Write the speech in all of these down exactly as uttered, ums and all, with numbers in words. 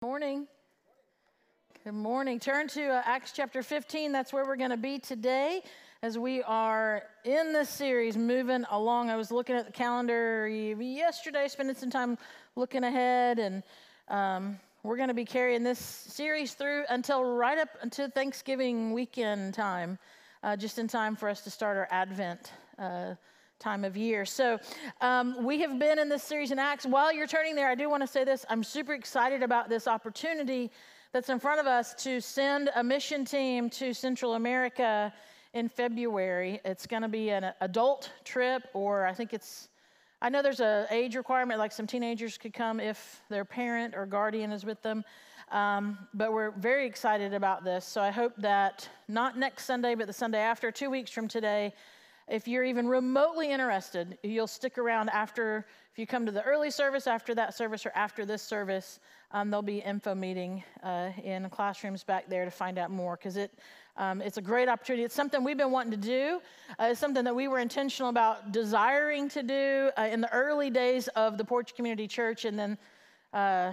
Morning. Good morning. Turn to uh, Acts chapter fifteen. That's where we're going to be today as we are in this series moving along. I was looking at the calendar yesterday, spending some time looking ahead, and um, we're going to be carrying this series through until right up until Thanksgiving weekend time, uh, just in time for us to start our Advent uh time of year. So um, we have been in this series in Acts. While you're turning there, I do want to say this. I'm super excited about this opportunity that's in front of us to send a mission team to Central America in February. It's going to be an adult trip, or I think it's, I know there's an age requirement, like some teenagers could come if their parent or guardian is with them. Um, but we're very excited about this. So I hope that not next Sunday, but the Sunday after, two weeks from today, if you're even remotely interested, you'll stick around after, if you come to the early service, after that service, or after this service, um, there'll be info meeting uh, in the classrooms back there to find out more, because it um, it's a great opportunity. It's something we've been wanting to do. Uh, it's something that we were intentional about desiring to do uh, in the early days of the Porch Community Church, and then, uh,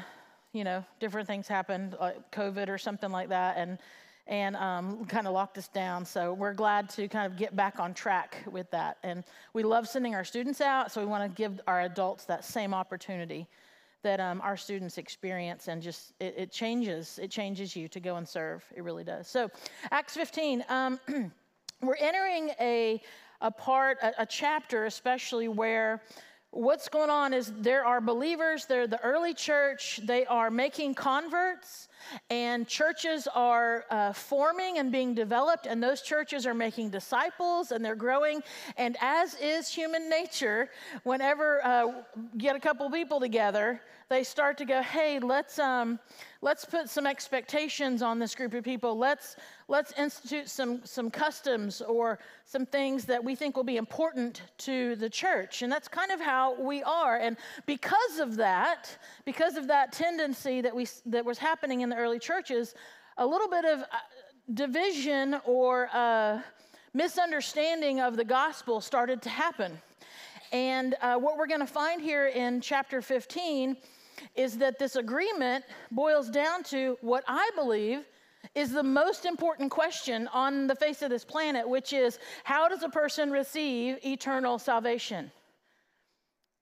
you know, different things happened, like COVID or something like that, and and um, kind of locked us down. So we're glad to kind of get back on track with that. And we love sending our students out, so we want to give our adults that same opportunity that um, our students experience, and just it, it changes. It changes you to go and serve. It really does. So Acts fifteen, um, we're entering a, a part, a, a chapter especially, where what's going on is there are believers, they're the early church, they are making converts, and churches are uh, forming and being developed, and those churches are making disciples, and they're growing. And as is human nature, whenever uh, get a couple people together, they start to go, hey, let's um, let's put some expectations on this group of people. Let's let's institute some some customs or some things that we think will be important to the church. And that's kind of how we are. And because of that, because of that tendency that we that was happening in the early churches, a little bit of division or uh, misunderstanding of the gospel started to happen. And uh, what we're going to find here in chapter fifteen is that this agreement boils down to what I believe is the most important question on the face of this planet, which is, how does a person receive eternal salvation?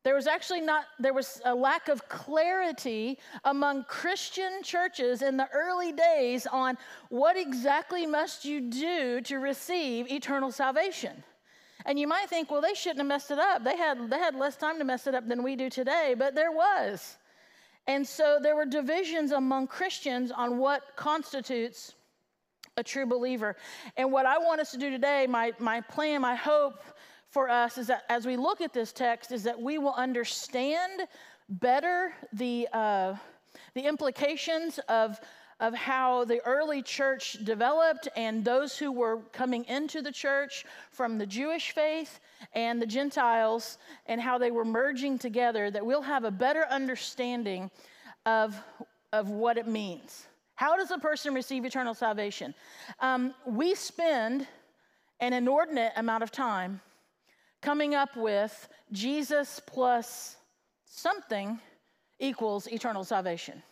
There was actually not, there was a lack of clarity among Christian churches in the early days on what exactly must you do to receive eternal salvation. And you might think, well, they shouldn't have messed it up. They had, they had less time to mess it up than we do today, but there was. And so there were divisions among Christians on what constitutes a true believer. And what I want us to do today, my, my plan, my hope for us is that as we look at this text is that we will understand better the, uh, the implications of, of how the early church developed, and those who were coming into the church from the Jewish faith and the Gentiles, and how they were merging together, that we'll have a better understanding of, of what it means. How does a person receive eternal salvation? Um, we spend an inordinate amount of time coming up with Jesus plus something equals eternal salvation.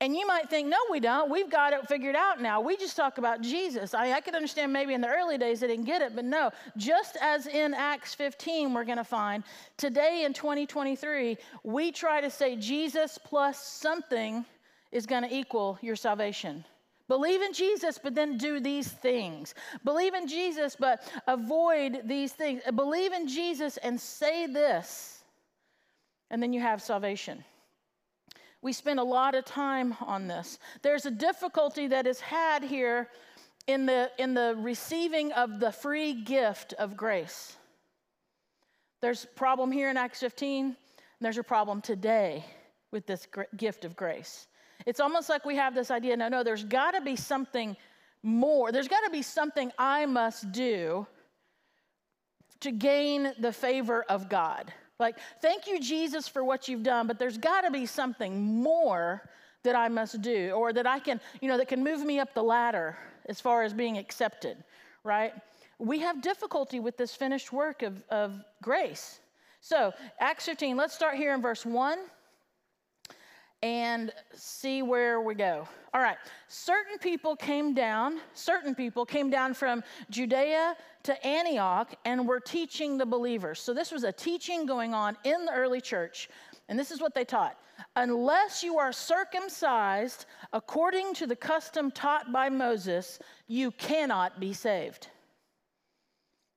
And you might think, no, we don't. We've got it figured out now. We just talk about Jesus. I, I could understand maybe in the early days they didn't get it, but no. Just as in Acts fifteen, we're going to find, today in twenty twenty-three, we try to say Jesus plus something is going to equal your salvation. Believe in Jesus, but then do these things. Believe in Jesus, but avoid these things. Believe in Jesus and say this, and then you have salvation. We spend a lot of time on this. There's a difficulty that is had here in the, in the receiving of the free gift of grace. There's a problem here in Acts fifteen, and there's a problem today with this gr- gift of grace. It's almost like we have this idea, no, no, there's got to be something more. There's got to be something I must do to gain the favor of God. Like, thank you, Jesus, for what you've done, but there's got to be something more that I must do, or that I can, you know, that can move me up the ladder as far as being accepted, right? We have difficulty with this finished work of, of grace. So Acts fifteen, let's start here in verse one. and see where we go. All right, certain people came down, certain people came down from Judea to Antioch and were teaching the believers. So this was a teaching going on in the early church, and this is what they taught. Unless you are circumcised according to the custom taught by Moses, you cannot be saved.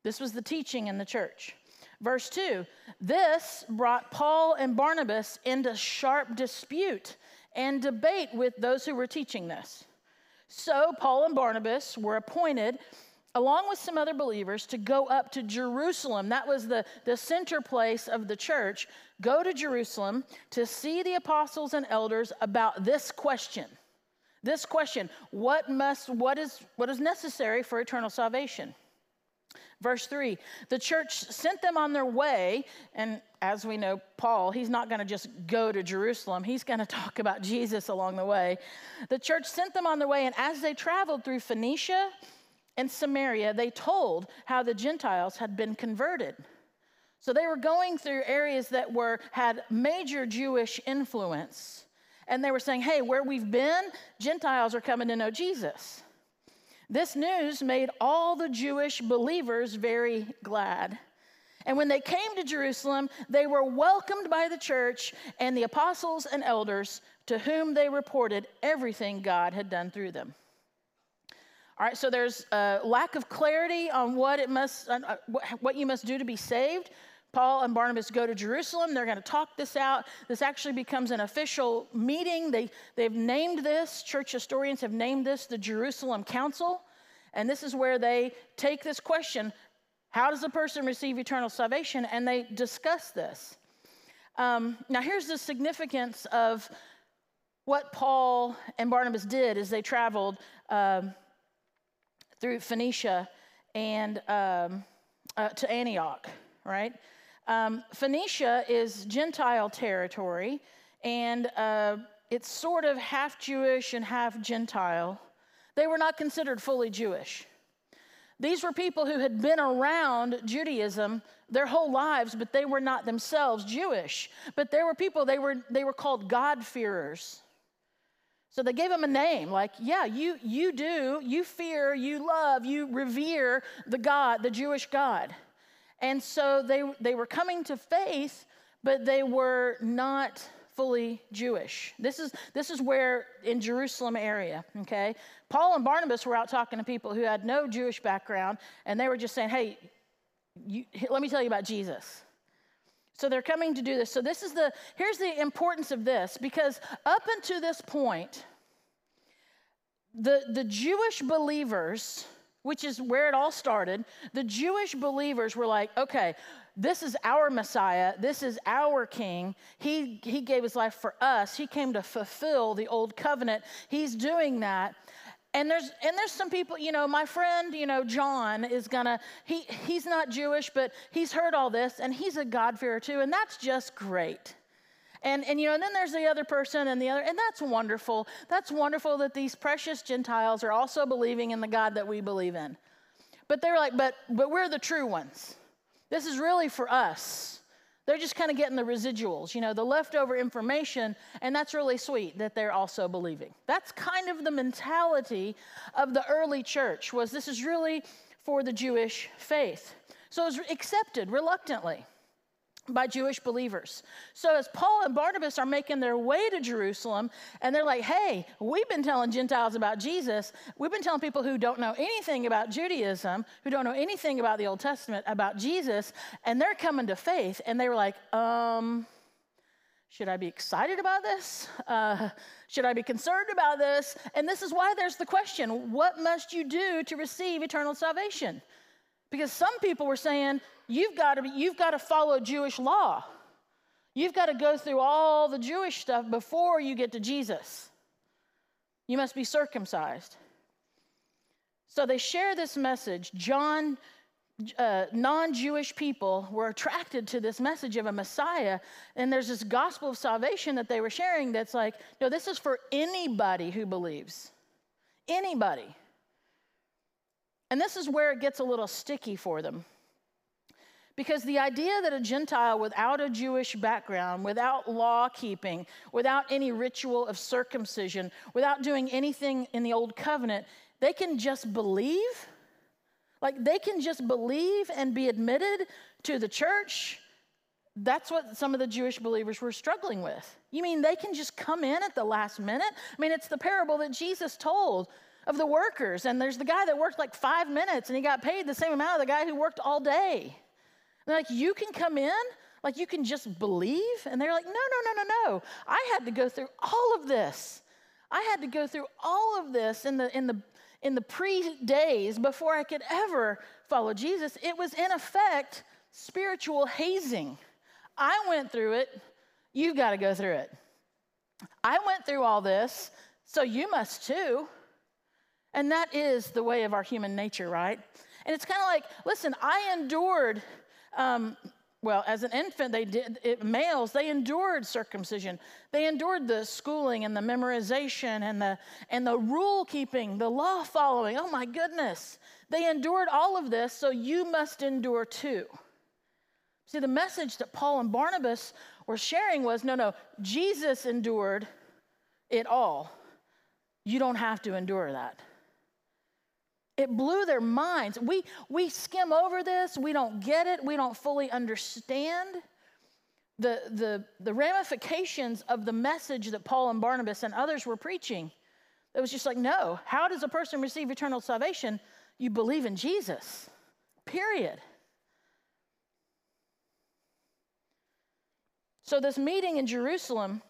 This was the teaching in the church. Verse two, this brought Paul and Barnabas into sharp dispute and debate with those who were teaching this. So Paul and Barnabas were appointed, along with some other believers, to go up to Jerusalem. That was the, the center place of the church. Go to Jerusalem to see the apostles and elders about this question. This question, what must, what is, what is necessary for eternal salvation? Verse three, the church sent them on their way, and as we know, Paul, he's not going to just go to Jerusalem. He's going to talk about Jesus along the way. The church sent them on their way, and as they traveled through Phoenicia and Samaria, they told how the Gentiles had been converted. So they were going through areas that were had major Jewish influence, and they were saying, hey, where we've been, Gentiles are coming to know Jesus. This news made all the Jewish believers very glad. And when they came to Jerusalem, they were welcomed by the church and the apostles and elders, to whom they reported everything God had done through them. All right, so there's a lack of clarity on what it must, uh, what you must do to be saved. Paul and Barnabas go to Jerusalem. They're going to talk this out. This actually becomes an official meeting. They, they've named this, church historians have named this the Jerusalem Council. And this is where they take this question, how does a person receive eternal salvation? And they discuss this. Um, now, here's the significance of what Paul and Barnabas did as they traveled um, through Phoenicia and um, uh, to Antioch, right? Um, Phoenicia is Gentile territory, and uh, it's sort of half Jewish and half Gentile. They were not considered fully Jewish. These were people who had been around Judaism their whole lives, but they were not themselves Jewish. But there were people, they were, they were called God-fearers. So they gave them a name, like, yeah, you, you do, you fear, you love, you revere the God, the Jewish God. And so they, they were coming to faith, but they were not fully Jewish. This is, this is where, in Jerusalem area, okay? Paul and Barnabas were out talking to people who had no Jewish background, and they were just saying, hey, you, let me tell you about Jesus. So they're coming to do this. So this is the, here's the importance of this, because up until this point, the, the Jewish believers, which is where it all started, the Jewish believers were like, okay, this is our Messiah, this is our King, he, he gave his life for us, he came to fulfill the old covenant, he's doing that. And there's and there's some people, you know, my friend, you know, John is gonna, he he's not Jewish, but he's heard all this, and he's a God-fearer too, and that's just great. And, and, you know, and then there's the other person and the other, and that's wonderful. That's wonderful that these precious Gentiles are also believing in the God that we believe in. But they're like, but, but we're the true ones. This is really for us. They're just kind of getting the residuals, you know, the leftover information, and that's really sweet that they're also believing. That's kind of the mentality of the early church, was this is really for the Jewish faith. So it was accepted reluctantly by Jewish believers. So as Paul and Barnabas are making their way to Jerusalem, and they're like, hey, we've been telling Gentiles about Jesus. We've been telling people who don't know anything about Judaism, who don't know anything about the Old Testament, about Jesus, and they're coming to faith. And they were like, um, should I be excited about this? Uh, should I be concerned about this? And this is why there's the question, what must you do to receive eternal salvation? Because some people were saying, you've got to be, you've got to follow Jewish law. You've got to go through all the Jewish stuff before you get to Jesus. You must be circumcised. So they share this message. John, uh, non-Jewish people were attracted to this message of a Messiah, and there's this gospel of salvation that they were sharing that's like, no, this is for anybody who believes. Anybody. And this is where it gets a little sticky for them. Because the idea that a Gentile without a Jewish background, without law keeping, without any ritual of circumcision, without doing anything in the old covenant, they can just believe, like they can just believe and be admitted to the church. That's what some of the Jewish believers were struggling with. You mean they can just come in at the last minute? I mean, it's the parable that Jesus told of the workers, and there's the guy that worked like five minutes, and he got paid the same amount of the guy who worked all day. And like, you can come in, like you can just believe? And they're like, no, no, no, no, no. I had to go through all of this. I had to go through all of this in the in the in the pre-days before I could ever follow Jesus. It was, in effect, spiritual hazing. I went through it. You've got to go through it. I went through all this, so you must too. And that is the way of our human nature, right? And it's kind of like, listen, I endured, um, well, as an infant, they did, it, males, they endured circumcision. They endured the schooling and the memorization and the, and the rule keeping, the law following. Oh my goodness. They endured all of this, so you must endure too. See, the message that Paul and Barnabas were sharing was, no, no, Jesus endured it all. You don't have to endure that. It blew their minds. We, we skim over this. We don't get it. We don't fully understand the, the, the ramifications of the message that Paul and Barnabas and others were preaching. It was just like, no, how does a person receive eternal salvation? You believe in Jesus, period. So this meeting in Jerusalem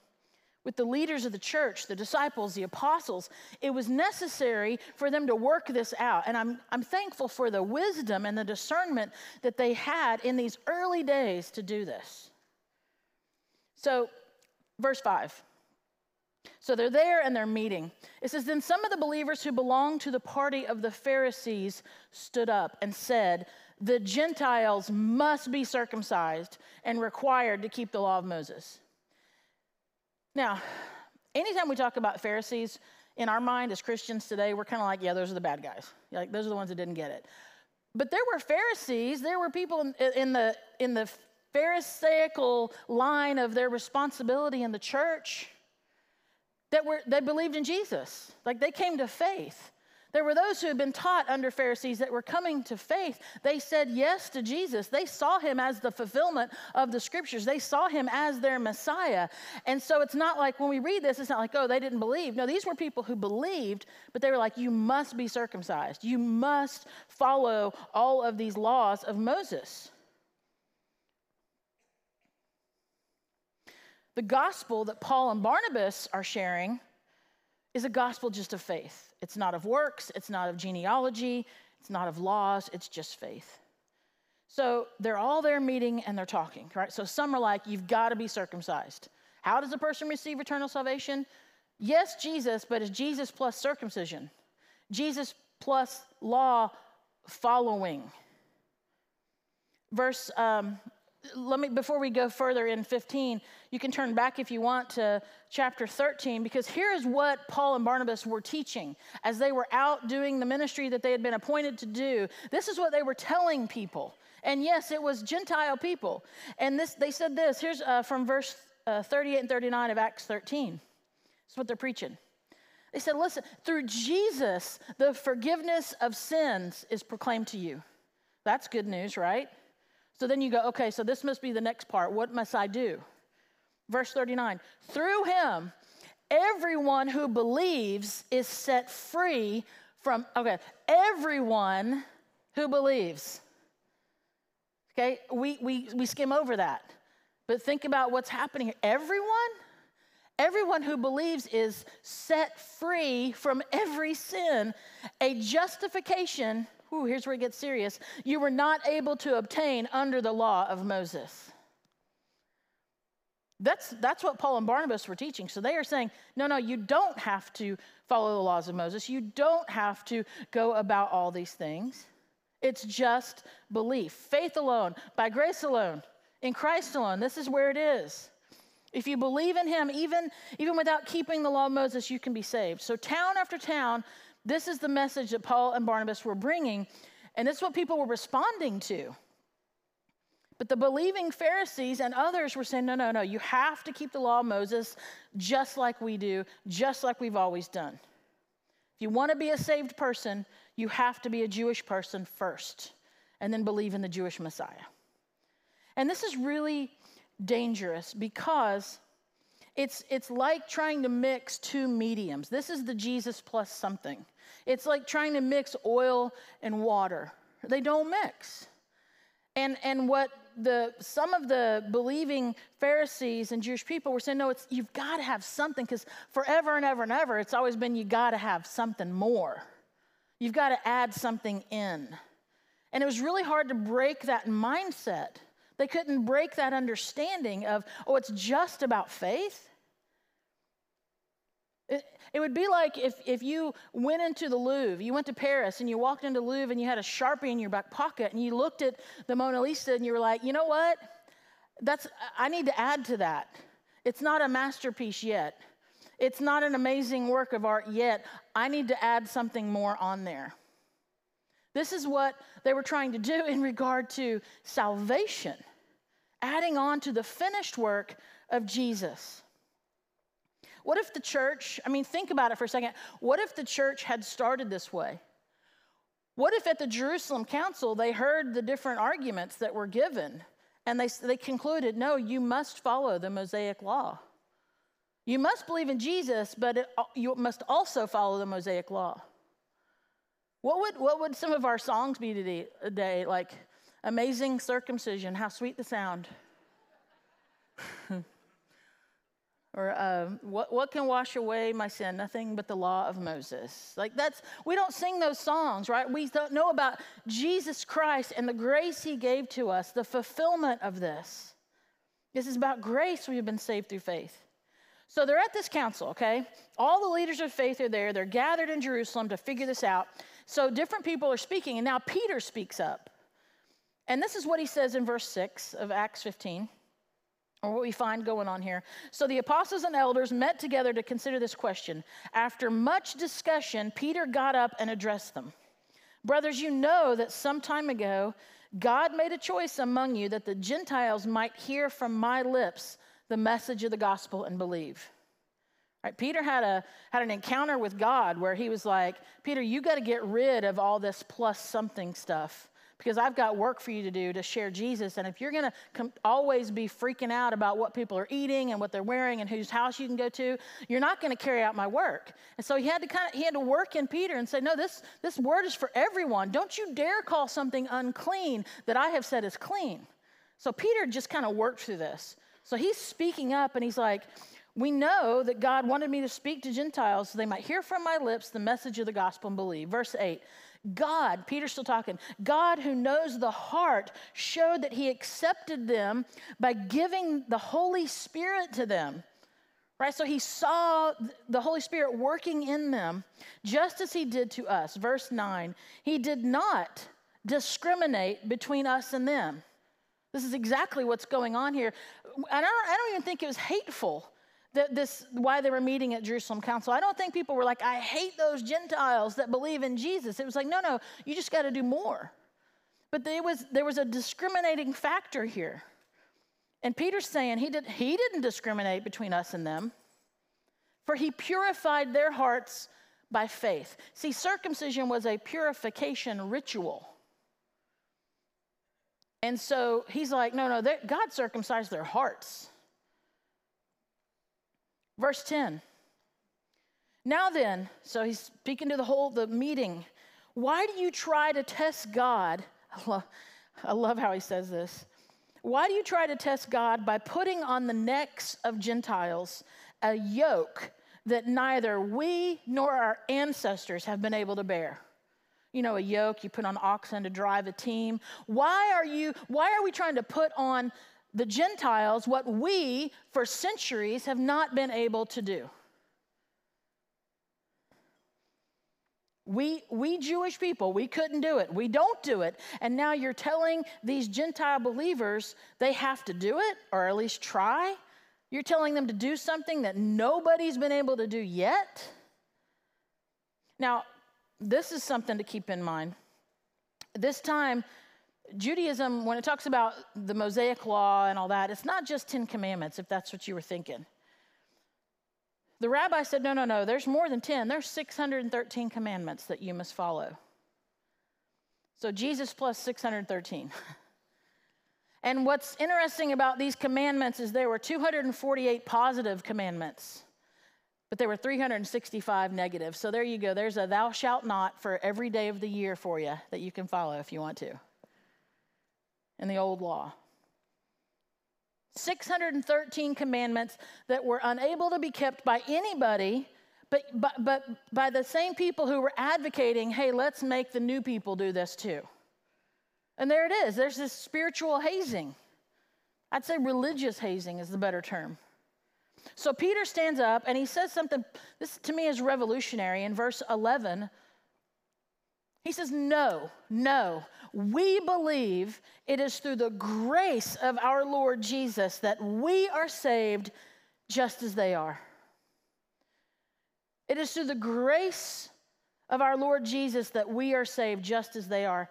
with the leaders of the church, the disciples, the apostles, it was necessary for them to work this out. And I'm, I'm thankful for the wisdom and the discernment that they had in these early days to do this. So verse five. So they're there and they're meeting. It says, then some of the believers who belonged to the party of the Pharisees stood up and said, the Gentiles must be circumcised and required to keep the law of Moses. Now, anytime we talk about Pharisees, in our mind as Christians today, we're kind of like, yeah, those are the bad guys. Like, those are the ones that didn't get it. But there were Pharisees, there were people in, in the, in the Pharisaical line of their responsibility in the church that were, they believed in Jesus. Like, they came to faith. There were those who had been taught under Pharisees that were coming to faith. They said yes to Jesus. They saw him as the fulfillment of the scriptures. They saw him as their Messiah. And so it's not like when we read this, it's not like, oh, they didn't believe. No, these were people who believed, but they were like, you must be circumcised. You must follow all of these laws of Moses. The gospel that Paul and Barnabas are sharing is a gospel just of faith. It's not of works, it's not of genealogy, it's not of laws, it's just faith. So they're all there meeting and they're talking, right? So some are like, you've got to be circumcised. How does a person receive eternal salvation? Yes, Jesus, but it's Jesus plus circumcision. Jesus plus law following. Verse, um, let me, before we go further in fifteen, you can turn back if you want to chapter thirteen, because here's what Paul and Barnabas were teaching as they were out doing the ministry that they had been appointed to do. This is what they were telling people. And yes, it was Gentile people. And this, they said this, here's uh, from verse uh, thirty-eight and thirty-nine of Acts thirteen. That's what they're preaching. They said, listen, through Jesus, the forgiveness of sins is proclaimed to you. That's good news, right? So then you go, okay, so this must be the next part. What must I do? Verse thirty-nine, through him, everyone who believes is set free from, okay, everyone who believes. Okay, we, we, we skim over that. But think about what's happening here. Everyone? Everyone who believes is set free from every sin, a justification. Ooh, here's where it gets serious. You were not able to obtain under the law of Moses. That's, that's what Paul and Barnabas were teaching. So they are saying, no, no, you don't have to follow the laws of Moses. You don't have to go about all these things. It's just belief. Faith alone, by grace alone, in Christ alone. This is where it is. If you believe in him, even, even without keeping the law of Moses, you can be saved. So town after town, this is the message that Paul and Barnabas were bringing, and this is what people were responding to. But the believing Pharisees and others were saying, no, no, no, you have to keep the law of Moses just like we do, just like we've always done. If you want to be a saved person, you have to be a Jewish person first and then believe in the Jewish Messiah. And this is really dangerous because it's, it's like trying to mix two mediums. This is the Jesus plus something. It's like trying to mix oil and water. They don't mix. And, and what the some of the believing Pharisees and Jewish people were saying, no, it's you've got to have something, because forever and ever and ever, it's always been you got to have something more. You've got to add something in. And it was really hard to break that mindset. They couldn't break that understanding of, oh, it's just about faith. It, it would be like if, if you went into the Louvre, you went to Paris and you walked into Louvre and you had a Sharpie in your back pocket and you looked at the Mona Lisa and you were like, you know what? That's I need to add to that. It's not a masterpiece yet. It's not an amazing work of art yet. I need to add something more on there. This is what they were trying to do in regard to salvation, adding on to the finished work of Jesus. What if the church, I mean, think about it for a second. What if the church had started this way? What if at the Jerusalem Council, they heard the different arguments that were given, and they, they concluded, no, you must follow the Mosaic Law. You must believe in Jesus, but it, you must also follow the Mosaic Law. What would, what would some of our songs be today, today? Like, amazing circumcision, how sweet the sound. Or uh, what, what can wash away my sin? Nothing but the law of Moses. Like that's, we don't sing those songs, right? We don't know about Jesus Christ and the grace he gave to us, the fulfillment of this. This is about grace. We have been saved through faith. So they're at this council, okay? All the leaders of faith are there. They're gathered in Jerusalem to figure this out. So different people are speaking, and now Peter speaks up. And this is what he says in verse six of Acts fifteen. Or what we find going on here. So the apostles and elders met together to consider this question. After much discussion, Peter got up and addressed them. Brothers, you know that some time ago, God made a choice among you that the Gentiles might hear from my lips the message of the gospel and believe. All right, Peter had a had an encounter with God where he was like, Peter, you got to get rid of all this plus something stuff, because I've got work for you to do to share Jesus. And if you're going to com- always be freaking out about what people are eating and what they're wearing and whose house you can go to, you're not going to carry out my work. And so he had to kind of, he had to work in Peter and say, no, this, this word is for everyone. Don't you dare call something unclean that I have said is clean. So Peter just kind of worked through this. So he's speaking up and he's like, we know that God wanted me to speak to Gentiles so they might hear from my lips the message of the gospel and believe. Verse eight. God, Peter's still talking, God who knows the heart showed that he accepted them by giving the Holy Spirit to them, right? So he saw the Holy Spirit working in them just as he did to us. Verse nine, he did not discriminate between us and them. This is exactly what's going on here. And I don't, I don't even think it was hateful. This why they were meeting at Jerusalem Council. I don't think people were like, I hate those Gentiles that believe in Jesus. It was like, no, no, you just got to do more. But there was there was a discriminating factor here. And Peter's saying he did he didn't discriminate between us and them, for he purified their hearts by faith. See, circumcision was a purification ritual. And so he's like, no, no, God circumcised their hearts. Verse ten, now then, so he's speaking to the whole, the meeting. Why do you try to test God? I love, I love how he says this. Why do you try to test God by putting on the necks of Gentiles a yoke that neither we nor our ancestors have been able to bear? You know, a yoke you put on oxen to drive a team. Why are you, why are we trying to put on the Gentiles what we, for centuries, have not been able to do? We, we Jewish people, we couldn't do it. We don't do it. And now you're telling these Gentile believers they have to do it, or at least try. You're telling them to do something that nobody's been able to do yet. Now, this is something to keep in mind. This time, Judaism, when it talks about the Mosaic Law and all that, it's not just Ten Commandments, if that's what you were thinking. The rabbi said, no, no, no, there's more than ten. There's six hundred thirteen commandments that you must follow. So Jesus plus six hundred thirteen. And what's interesting about these commandments is there were two hundred forty-eight positive commandments, but there were three hundred sixty-five negative. So there you go. There's a thou shalt not for every day of the year for you that you can follow if you want to. In the old law. six hundred thirteen commandments that were unable to be kept by anybody, but, but, but by the same people who were advocating, hey, let's make the new people do this too. And there it is. There's this spiritual hazing. I'd say religious hazing is the better term. So Peter stands up and he says something, this to me is revolutionary. In verse eleven, he says, no, no, we believe it is through the grace of our Lord Jesus that we are saved just as they are. It is through the grace of our Lord Jesus that we are saved just as they are.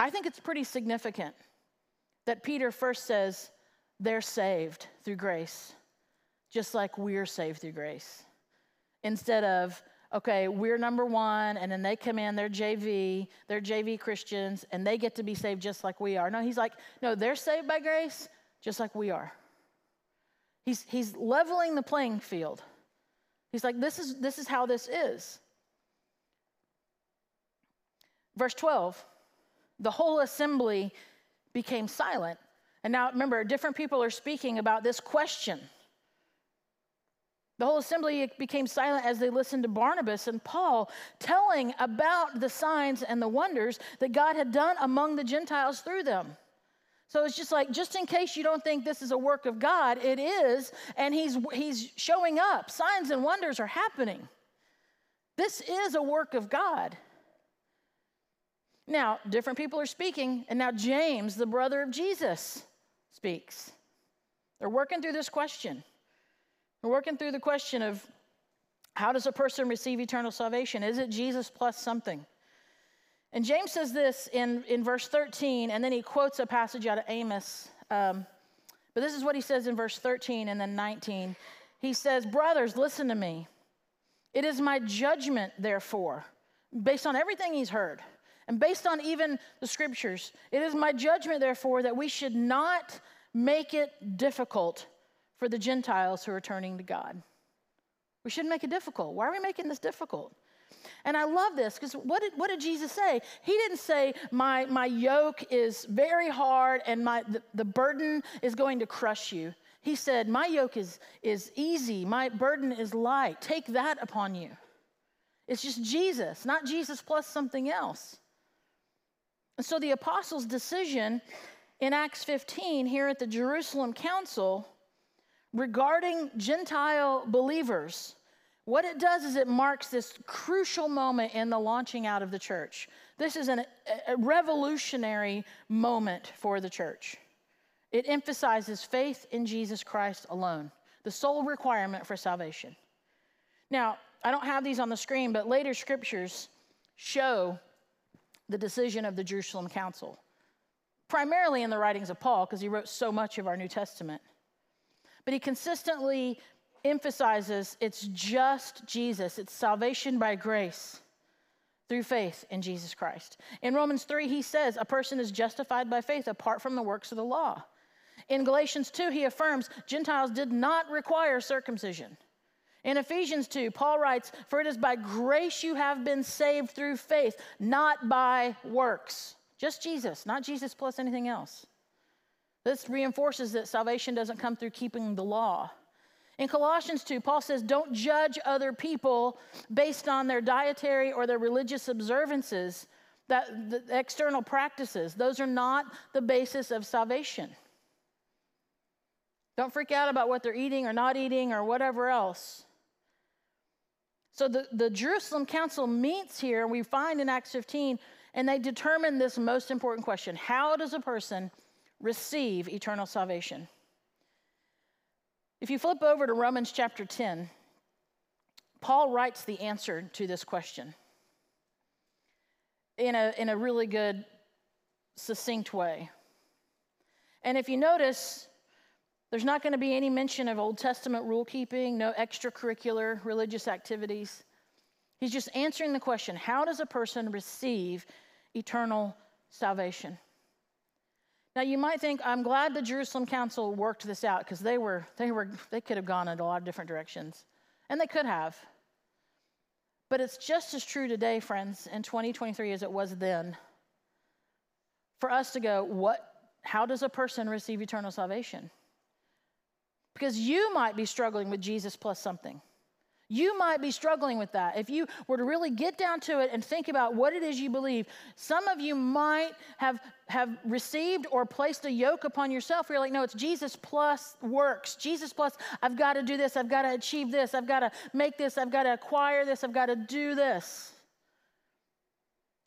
I think it's pretty significant that Peter first says they're saved through grace, just like we're saved through grace, instead of, okay, we're number one, and then they come in, they're J V, they're J V Christians, and they get to be saved just like we are. No, he's like, no, they're saved by grace just like we are. He's, he's leveling the playing field. He's like, this is, this is how this is. Verse twelve, the whole assembly became silent. And now remember, different people are speaking about this question. The whole assembly became silent as they listened to Barnabas and Paul telling about the signs and the wonders that God had done among the Gentiles through them. So it's just like, just in case you don't think this is a work of God, it is, and he's, he's showing up. Signs and wonders are happening. This is a work of God. Now, different people are speaking, and now James, the brother of Jesus, speaks. They're working through this question. We're working through the question of how does a person receive eternal salvation? Is it Jesus plus something? And James says this in, in verse thirteen, and then he quotes a passage out of Amos. Um, but this is what he says in verse thirteen and then nineteen. He says, brothers, listen to me. It is my judgment, therefore, based on everything he's heard, and based on even the scriptures, it is my judgment, therefore, that we should not make it difficult for the Gentiles who are turning to God. We shouldn't make it difficult. Why are we making this difficult? And I love this, because what did, what did Jesus say? He didn't say, my, my yoke is very hard and my the, the burden is going to crush you. He said, my yoke is, is easy. My burden is light. Take that upon you. It's just Jesus, not Jesus plus something else. And so the apostles' decision in Acts fifteen here at the Jerusalem Council regarding Gentile believers, what it does is it marks this crucial moment in the launching out of the church. This is an, a revolutionary moment for the church. It emphasizes faith in Jesus Christ alone, the sole requirement for salvation. Now, I don't have these on the screen, but later scriptures show the decision of the Jerusalem Council, primarily in the writings of Paul, because he wrote so much of our New Testament. But he consistently emphasizes it's just Jesus. It's salvation by grace through faith in Jesus Christ. In Romans three, he says a person is justified by faith apart from the works of the law. In Galatians two, he affirms Gentiles did not require circumcision. In Ephesians two, Paul writes, for it is by grace you have been saved through faith, not by works. Just Jesus, not Jesus plus anything else. This reinforces that salvation doesn't come through keeping the law. In Colossians two, Paul says, don't judge other people based on their dietary or their religious observances, that the external practices. Those are not the basis of salvation. Don't freak out about what they're eating or not eating or whatever else. So the, the Jerusalem Council meets here, and we find in Acts fifteen, and they determine this most important question. How does a person receive eternal salvation? If you flip over to Romans chapter ten, Paul writes the answer to this question in a, in a really good succinct way. And if you notice, there's not going to be any mention of Old Testament rule keeping, no extracurricular religious activities. He's just answering the question, how does a person receive eternal salvation? Now you might think, I'm glad the Jerusalem Council worked this out, because they were, they were, they could have gone in a lot of different directions, and they could have. But it's just as true today, friends, in twenty twenty-three as it was then. For us to go, what? How does a person receive eternal salvation? Because you might be struggling with Jesus plus something. You might be struggling with that. If you were to really get down to it and think about what it is you believe, some of you might have, have received or placed a yoke upon yourself where you're like, no, it's Jesus plus works. Jesus plus, I've got to do this. I've got to achieve this. I've got to make this. I've got to acquire this. I've got to do this.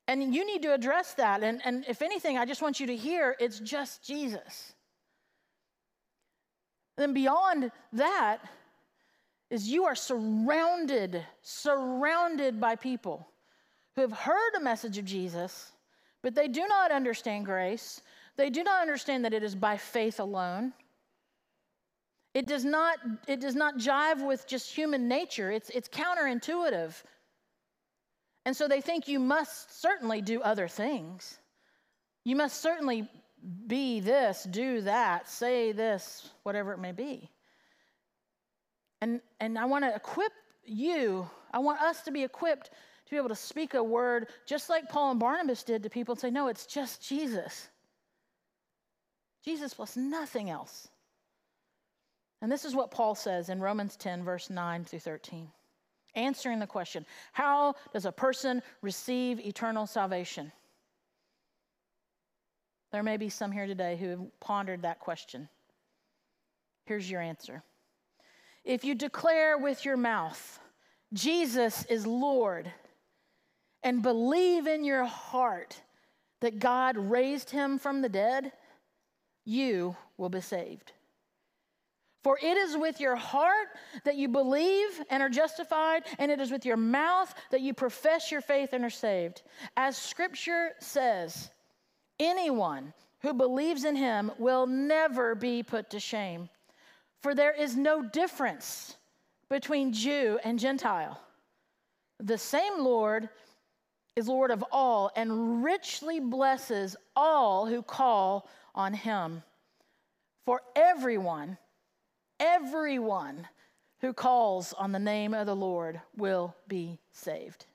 And you need to address that. And, and if anything, I just want you to hear, it's just Jesus. Then beyond that, is you are surrounded, surrounded by people who have heard a message of Jesus, but they do not understand grace. They do not understand that it is by faith alone. It does not, it does not jive with just human nature. It's, it's counterintuitive. And so they think you must certainly do other things. You must certainly be this, do that, say this, whatever it may be. And, and I want to equip you, I want us to be equipped to be able to speak a word just like Paul and Barnabas did to people and say, no, it's just Jesus. Jesus plus nothing else. And this is what Paul says in Romans ten, verse nine through thirteen. Answering the question, how does a person receive eternal salvation? There may be some here today who have pondered that question. Here's your answer. If you declare with your mouth, Jesus is Lord, and believe in your heart that God raised him from the dead, you will be saved. For it is with your heart that you believe and are justified, and it is with your mouth that you profess your faith and are saved. As Scripture says, anyone who believes in him will never be put to shame. For there is no difference between Jew and Gentile. The same Lord is Lord of all and richly blesses all who call on him. For everyone, everyone who calls on the name of the Lord will be saved.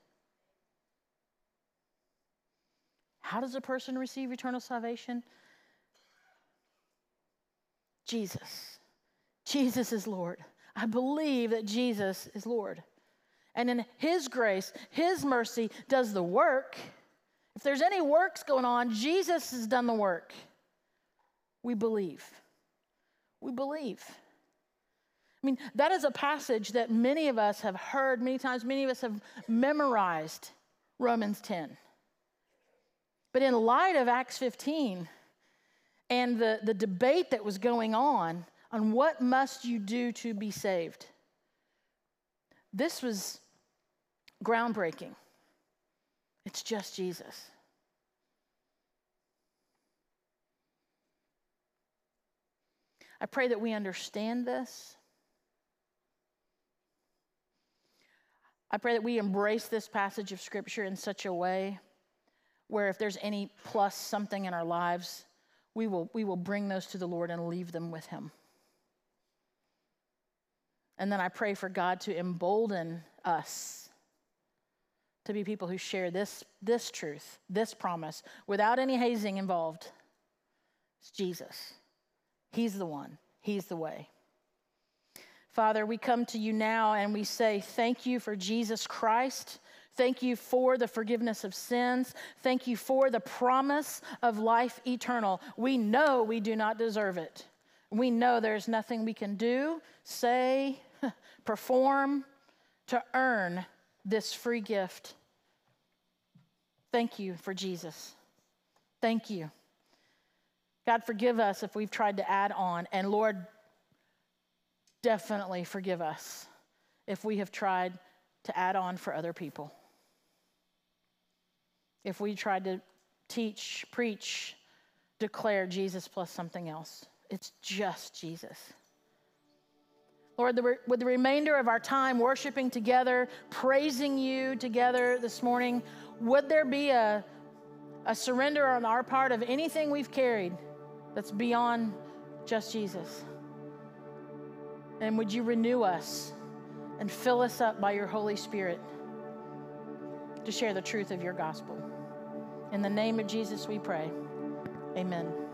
How does a person receive eternal salvation? Jesus. Jesus is Lord. I believe that Jesus is Lord. And in his grace, his mercy does the work. If there's any works going on, Jesus has done the work. We believe. We believe. I mean, that is a passage that many of us have heard many times. Many of us have memorized Romans ten. But in light of Acts fifteen and the, the debate that was going on, on what must you do to be saved? This was groundbreaking. It's just Jesus. I pray that we understand this. I pray that we embrace this passage of Scripture in such a way where if there's any plus something in our lives, we will, we will bring those to the Lord and leave them with him. And then I pray for God to embolden us to be people who share this, this truth, this promise, without any hazing involved. It's Jesus. He's the one. He's the way. Father, we come to you now and we say thank you for Jesus Christ. Thank you for the forgiveness of sins. Thank you for the promise of life eternal. We know we do not deserve it. We know there's nothing we can do, say, perform to earn this free gift. Thank you for Jesus. Thank you. God, forgive us if we've tried to add on. And Lord, definitely forgive us if we have tried to add on for other people. If we tried to teach, preach, declare Jesus plus something else. It's just Jesus. Lord, the re- with the remainder of our time worshiping together, praising you together this morning, would there be a, a surrender on our part of anything we've carried that's beyond just Jesus? And would you renew us and fill us up by your Holy Spirit to share the truth of your gospel? In the name of Jesus, we pray. Amen.